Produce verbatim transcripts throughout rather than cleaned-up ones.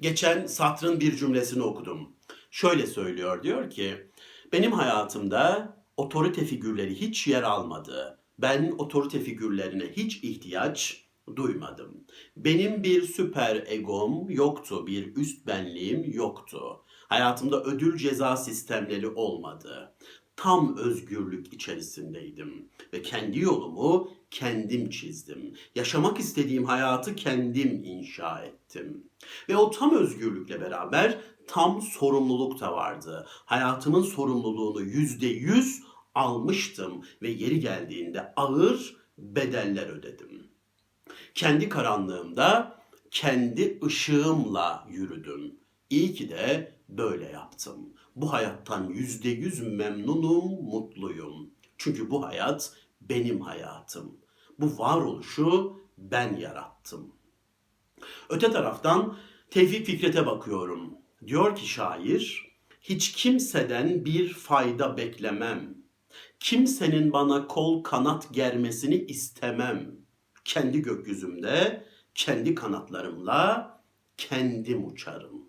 geçen satırın bir cümlesini okudum. Şöyle söylüyor, diyor ki, benim hayatımda otorite figürleri hiç yer almadı. Ben otorite figürlerine hiç ihtiyaç duymadım. Benim bir süper egom yoktu, bir üst benliğim yoktu. Hayatımda ödül ceza sistemleri olmadı. Tam özgürlük içerisindeydim ve kendi yolumu kendim çizdim. Yaşamak istediğim hayatı kendim inşa ettim. Ve o tam özgürlükle beraber tam sorumluluk da vardı. Hayatımın sorumluluğunu yüzde yüz almıştım ve yeri geldiğinde ağır bedeller ödedim. Kendi karanlığımda, kendi ışığımla yürüdüm. İyi ki de böyle yaptım. Bu hayattan yüzde yüz memnunum, mutluyum. Çünkü bu hayat benim hayatım. Bu varoluşu ben yarattım. Öte taraftan Tevfik Fikret'e bakıyorum. Diyor ki şair, hiç kimseden bir fayda beklemem. Kimsenin bana kol kanat germesini istemem. Kendi gökyüzümde, kendi kanatlarımla kendim uçarım.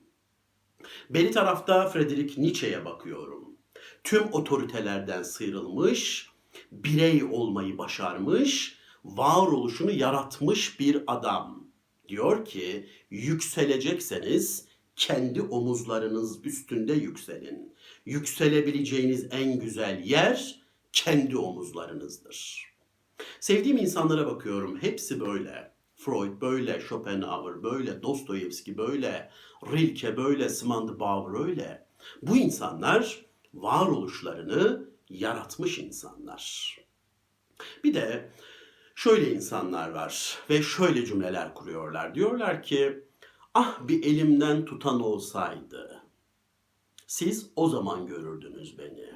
Beri tarafta Frederick Nietzsche'ye bakıyorum. Tüm otoritelerden sıyrılmış, birey olmayı başarmış, varoluşunu yaratmış bir adam. Diyor ki, yükselecekseniz kendi omuzlarınız üstünde yükselin. Yükselebileceğiniz en güzel yer kendi omuzlarınızdır. Sevdiğim insanlara bakıyorum. Hepsi böyle. Freud böyle, Schopenhauer böyle, Dostoyevski böyle, Rilke böyle, Simone de Beauvoir öyle. Bu insanlar varoluşlarını yaratmış insanlar. Bir de şöyle insanlar var ve şöyle cümleler kuruyorlar. Diyorlar ki, ah bir elimden tutan olsaydı, siz o zaman görürdünüz beni.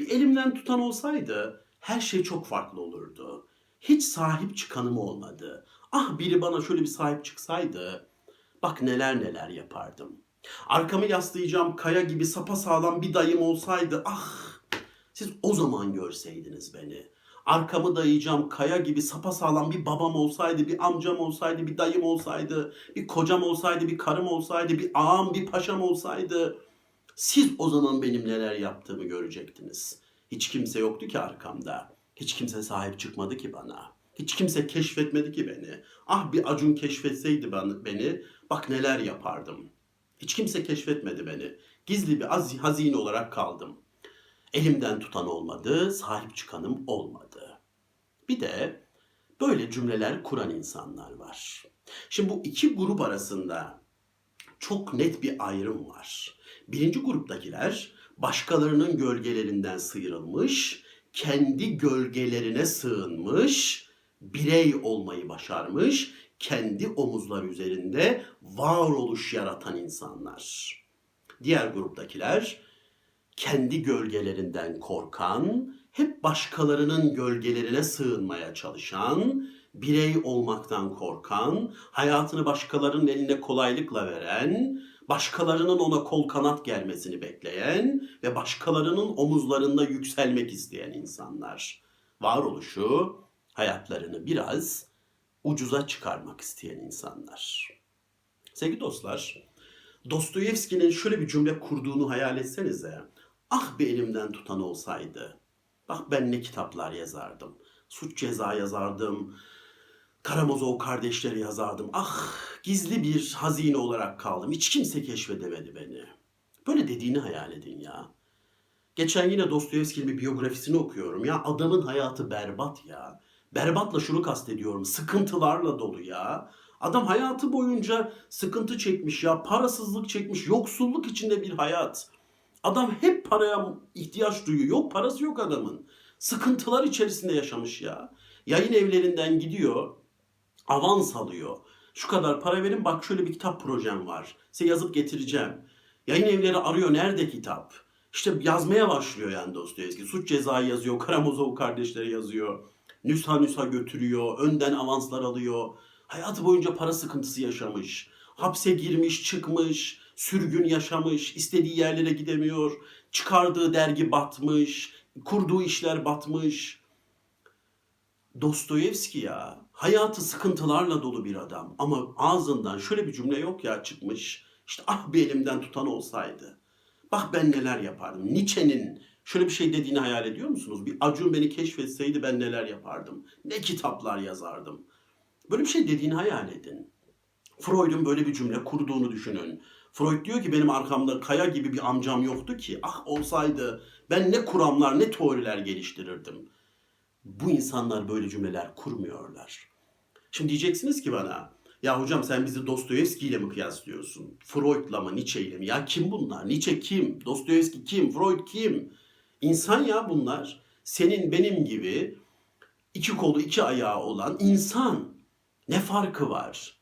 Bir elimden tutan olsaydı her şey çok farklı olurdu. Hiç sahip çıkanım olmadı. Ah biri bana şöyle bir sahip çıksaydı, bak neler neler yapardım. Arkamı yaslayacağım kaya gibi sapasağlam bir dayım olsaydı, ah siz o zaman görseydiniz beni. Arkamı dayayacağım kaya gibi sapasağlam bir babam olsaydı, bir amcam olsaydı, bir dayım olsaydı, bir kocam olsaydı, bir karım olsaydı, bir ağam, bir paşam olsaydı, siz o zaman benim neler yaptığımı görecektiniz. Hiç kimse yoktu ki arkamda. Hiç kimse sahip çıkmadı ki bana. Hiç kimse keşfetmedi ki beni. Ah bir Acun keşfetseydi beni, bak neler yapardım. Hiç kimse keşfetmedi beni. Gizli bir az hazine olarak kaldım. Elimden tutan olmadı, sahip çıkanım olmadı. Bir de böyle cümleler kuran insanlar var. Şimdi bu iki grup arasında çok net bir ayrım var. Birinci gruptakiler başkalarının gölgelerinden sıyrılmış, kendi gölgelerine sığınmış, birey olmayı başarmış, kendi omuzları üzerinde varoluş yaratan insanlar. Diğer gruptakiler kendi gölgelerinden korkan, hep başkalarının gölgelerine sığınmaya çalışan, birey olmaktan korkan, hayatını başkalarının eline kolaylıkla veren, başkalarının ona kol kanat germesini bekleyen ve başkalarının omuzlarında yükselmek isteyen insanlar. Varoluşu, hayatlarını biraz ucuza çıkarmak isteyen insanlar. Sevgili dostlar, Dostoyevski'nin şöyle bir cümle kurduğunu hayal etsenize. Ah bir elimden tutan olsaydı, bak ben ne kitaplar yazardım. Suç Ceza yazardım, Karamazov Kardeşleri yazardım. Ah gizli bir hazine olarak kaldım. Hiç kimse keşfedemedi beni. Böyle dediğini hayal edin ya. Geçen yine Dostoyevski'nin bir biyografisini okuyorum. Ya adamın hayatı berbat ya. Berbatla şunu kastediyorum. Sıkıntılarla dolu ya. Adam hayatı boyunca sıkıntı çekmiş ya. Parasızlık çekmiş. Yoksulluk içinde bir hayat. Adam hep paraya ihtiyaç duyuyor. Yok parası yok adamın. Sıkıntılar içerisinde yaşamış ya. Yayın evlerinden gidiyor. Avans alıyor. Şu kadar para verin bak şöyle bir kitap projem var. Size yazıp getireceğim. Yayın evleri arıyor nerede kitap? İşte yazmaya başlıyor yani Dostoyevski. Suç Ceza'yı yazıyor. Karamazov Kardeşleri yazıyor. Nüsha nüsha götürüyor. Önden avanslar alıyor. Hayatı boyunca para sıkıntısı yaşamış. Hapse girmiş, çıkmış, sürgün yaşamış, istediği yerlere gidemiyor. Çıkardığı dergi batmış, kurduğu işler batmış. Dostoyevski ya, hayatı sıkıntılarla dolu bir adam ama ağzından şöyle bir cümle yok ya çıkmış. İşte ah bir elimden tutan olsaydı. Bak ben neler yapardım. Nietzsche'nin şöyle bir şey dediğini hayal ediyor musunuz? Bir Acun beni keşfetseydi ben neler yapardım. Ne kitaplar yazardım. Böyle bir şey dediğini hayal edin. Freud'un böyle bir cümle kurduğunu düşünün. Freud diyor ki benim arkamda kaya gibi bir amcam yoktu ki. Ah olsaydı ben ne kuramlar ne teoriler geliştirirdim. Bu insanlar böyle cümleler kurmuyorlar. Şimdi diyeceksiniz ki bana, ya hocam sen bizi Dostoyevski ile mi kıyaslıyorsun? Freud'la mı, Nietzsche ile mi? Ya kim bunlar? Nietzsche kim? Dostoyevski kim? Freud kim? İnsan ya bunlar. Senin benim gibi iki kolu iki ayağı olan insan. Ne farkı var?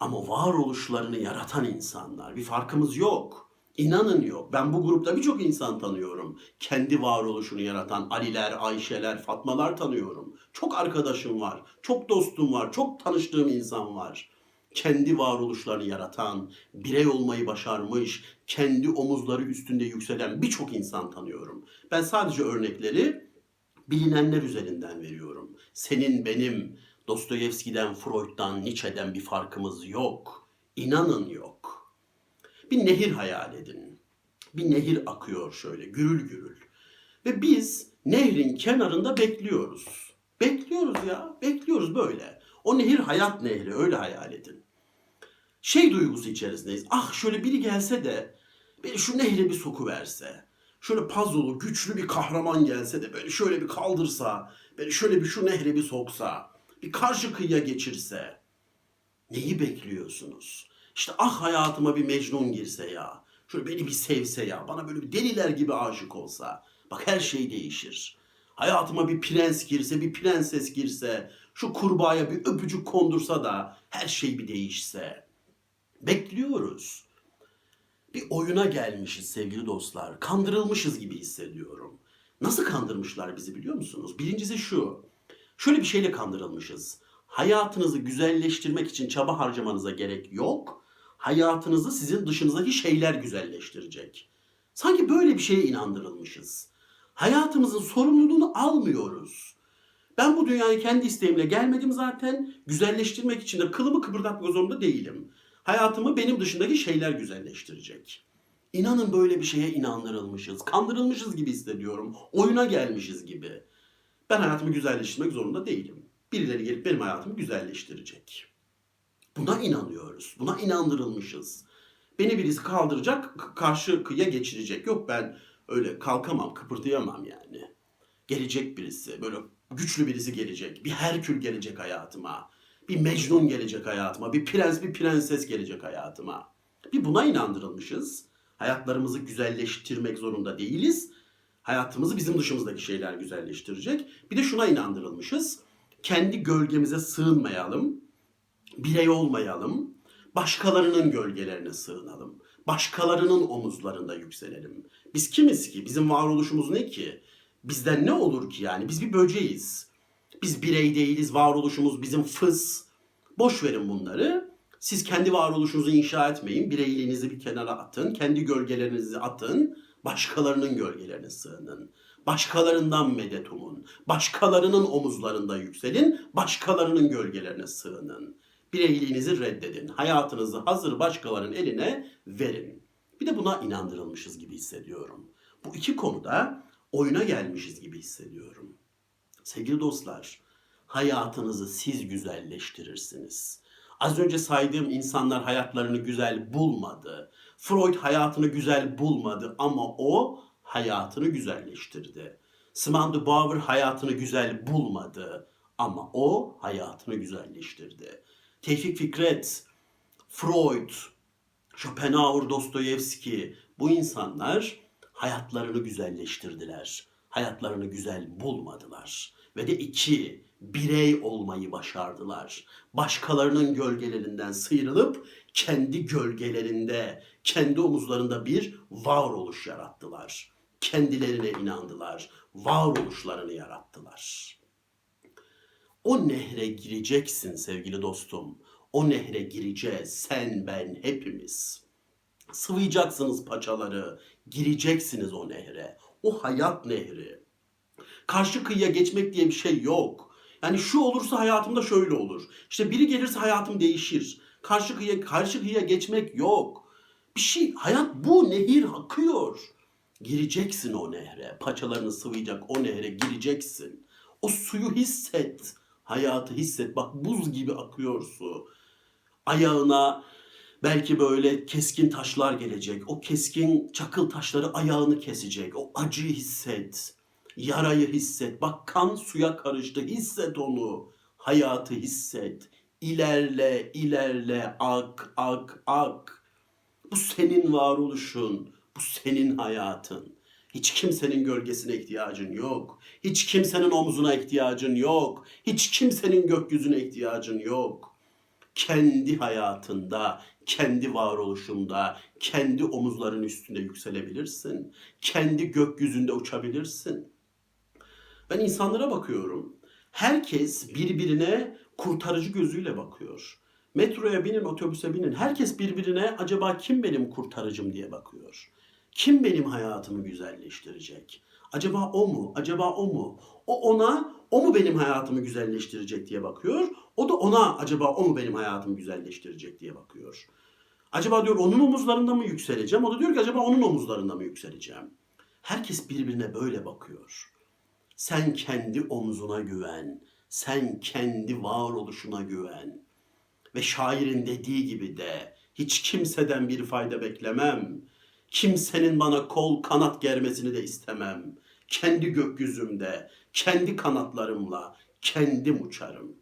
Ama varoluşlarını yaratan insanlar. Bir farkımız yok. İnanın yok. Ben bu grupta birçok insan tanıyorum. Kendi varoluşunu yaratan Aliler, Ayşeler, Fatmalar tanıyorum. Çok arkadaşım var, çok dostum var, çok tanıştığım insan var. Kendi varoluşlarını yaratan, birey olmayı başarmış, kendi omuzları üstünde yükselen birçok insan tanıyorum. Ben sadece örnekleri bilinenler üzerinden veriyorum. Senin, benim, Dostoyevski'den, Freud'dan, Nietzsche'den bir farkımız yok. İnanın yok. Bir nehir hayal edin. Bir nehir akıyor şöyle gürül gürül. Ve biz nehrin kenarında bekliyoruz. Bekliyoruz ya. Bekliyoruz böyle. O nehir hayat nehri. Öyle hayal edin. Şey duygusu içerisindeyiz. Ah şöyle biri gelse de beni şu nehre bir sokuverse. Şöyle pazolu güçlü bir kahraman gelse de böyle şöyle bir kaldırsa. Beni şöyle bir şu nehre bir soksa. Bir karşı kıyıya geçirse. Neyi bekliyorsunuz? İşte ah hayatıma bir Mecnun girse ya. Şöyle beni bir sevse ya. Bana böyle bir deliler gibi aşık olsa. Bak her şey değişir. Hayatıma bir prens girse, bir prenses girse. Şu kurbağaya bir öpücük kondursa da her şey bir değişse. Bekliyoruz. Bir oyuna gelmişiz sevgili dostlar. Kandırılmışız gibi hissediyorum. Nasıl kandırmışlar bizi biliyor musunuz? Birincisi şu. Şöyle bir şeyle kandırılmışız. Hayatınızı güzelleştirmek için çaba harcamanıza gerek yok. Hayatınızı sizin dışınızdaki şeyler güzelleştirecek. Sanki böyle bir şeye inandırılmışız. Hayatımızın sorumluluğunu almıyoruz. Ben bu dünyaya kendi isteğimle gelmedim zaten. Güzelleştirmek için de kılımı kıpırdatmak zorunda değilim. Hayatımı benim dışındaki şeyler güzelleştirecek. İnanın böyle bir şeye inandırılmışız. Kandırılmışız gibi hissediyorum. Oyuna gelmişiz gibi. Ben hayatımı güzelleştirmek zorunda değilim. Birileri gelip benim hayatımı güzelleştirecek. Buna inanıyoruz. Buna inandırılmışız. Beni birisi kaldıracak, karşı kıyıya geçirecek. Yok ben öyle kalkamam, kıpırdayamam yani. Gelecek birisi, böyle güçlü birisi gelecek. Bir Herkül gelecek hayatıma. Bir Mecnun gelecek hayatıma. Bir prens, bir prenses gelecek hayatıma. Bir buna inandırılmışız. Hayatlarımızı güzelleştirmek zorunda değiliz. Hayatımızı bizim dışımızdaki şeyler güzelleştirecek. Bir de şuna inandırılmışız. Kendi gölgemize sığınmayalım. Birey olmayalım, başkalarının gölgelerine sığınalım. Başkalarının omuzlarında yükselelim. Biz kimiz ki? Bizim varoluşumuz ne ki? Bizden ne olur ki yani? Biz bir böceğiz. Biz birey değiliz, varoluşumuz bizim fıs. Boş verin bunları. Siz kendi varoluşunuzu inşa etmeyin. Bireyliğinizi bir kenara atın. Kendi gölgelerinizi atın. Başkalarının gölgelerine sığının. Başkalarından medet umun. Başkalarının omuzlarında yükselin. Başkalarının gölgelerine sığının. Bireyliğinizi reddedin. Hayatınızı hazır başkalarının eline verin. Bir de buna inandırılmışız gibi hissediyorum. Bu iki konuda oyuna gelmişiz gibi hissediyorum. Sevgili dostlar, hayatınızı siz güzelleştirirsiniz. Az önce saydığım insanlar hayatlarını güzel bulmadı. Freud hayatını güzel bulmadı ama o hayatını güzelleştirdi. Simone de Beauvoir hayatını güzel bulmadı ama o hayatını güzelleştirdi. Tevfik Fikret, Freud, Schopenhauer, Dostoyevski bu insanlar hayatlarını güzelleştirdiler. Hayatlarını güzel bulmadılar. Ve de iki, birey olmayı başardılar. Başkalarının gölgelerinden sıyrılıp kendi gölgelerinde, kendi omuzlarında bir varoluş yarattılar. Kendilerine inandılar. Varoluşlarını yarattılar. O nehre gireceksin sevgili dostum. O nehre gireceğiz. Sen, ben, hepimiz. Sıvayacaksınız paçaları. Gireceksiniz o nehre. O hayat nehri. Karşı kıyıya geçmek diye bir şey yok. Yani şu olursa hayatımda şöyle olur. İşte biri gelirse hayatım değişir. Karşı kıyıya, karşı kıyıya geçmek yok. Bir şey, hayat bu, nehir akıyor. Gireceksin o nehre, paçalarını sıvayacak o nehre gireceksin. O suyu hisset, hayatı hisset. Bak buz gibi akıyor su. Ayağına belki böyle keskin taşlar gelecek. O keskin çakıl taşları ayağını kesecek. O acıyı hisset, yarayı hisset. Bak kan suya karıştı, hisset onu. Hayatı hisset. İlerle, ilerle, ak, ak, ak. Bu senin varoluşun, bu senin hayatın. Hiç kimsenin gölgesine ihtiyacın yok. Hiç kimsenin omzuna ihtiyacın yok. Hiç kimsenin gökyüzüne ihtiyacın yok. Kendi hayatında, kendi varoluşunda, kendi omuzların üstünde yükselebilirsin. Kendi gökyüzünde uçabilirsin. Ben insanlara bakıyorum. Herkes birbirine kurtarıcı gözüyle bakıyor. Metroya binin, otobüse binin. Herkes birbirine acaba kim benim kurtarıcım diye bakıyor. Kim benim hayatımı güzelleştirecek? Acaba o mu? Acaba o mu? O ona, o mu benim hayatımı güzelleştirecek diye bakıyor. O da ona, acaba o mu benim hayatımı güzelleştirecek diye bakıyor. Acaba diyor onun omuzlarında mı yükseleceğim? O da diyor ki acaba onun omuzlarında mı yükseleceğim? Herkes birbirine böyle bakıyor. Sen kendi omzuna güven. Sen kendi varoluşuna güven. Ve şairin dediği gibi de hiç kimseden bir fayda beklemem. Kimsenin bana kol kanat germesini de istemem. Kendi gökyüzümde, kendi kanatlarımla kendim uçarım.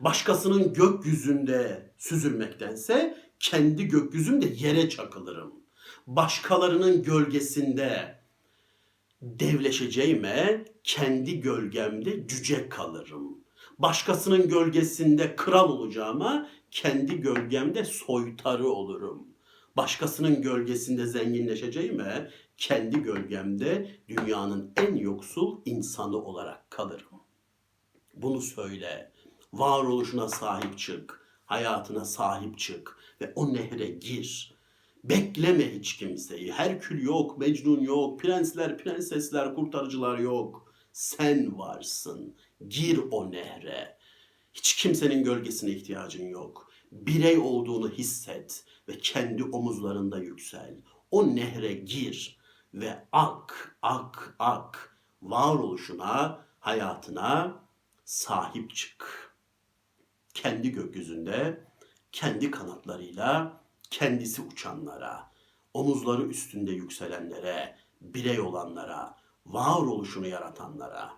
Başkasının gökyüzünde süzülmektense kendi gökyüzümde yere çakılırım. Başkalarının gölgesinde devleşeceğime kendi gölgemde cüce kalırım. Başkasının gölgesinde kral olacağıma kendi gölgemde soytarı olurum. Başkasının gölgesinde zenginleşeceğime kendi gölgemde dünyanın en yoksul insanı olarak kalırım. Bunu söyle. Varoluşuna sahip çık. Hayatına sahip çık. Ve o nehre gir. Bekleme hiç kimseyi. Herkül yok, Mecnun yok, prensler, prensesler, kurtarıcılar yok. Sen varsın. Gir o nehre. Hiç kimsenin gölgesine ihtiyacın yok. Birey olduğunu hisset ve kendi omuzlarında yüksel. O nehre gir ve ak, ak, ak. Varoluşuna, hayatına sahip çık. Kendi gökyüzünde, kendi kanatlarıyla, kendisi uçanlara, omuzları üstünde yükselenlere, birey olanlara, varoluşunu yaratanlara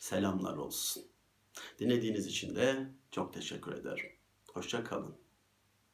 selamlar olsun. Dinlediğiniz için de çok teşekkür ederim. Hoşça kalın.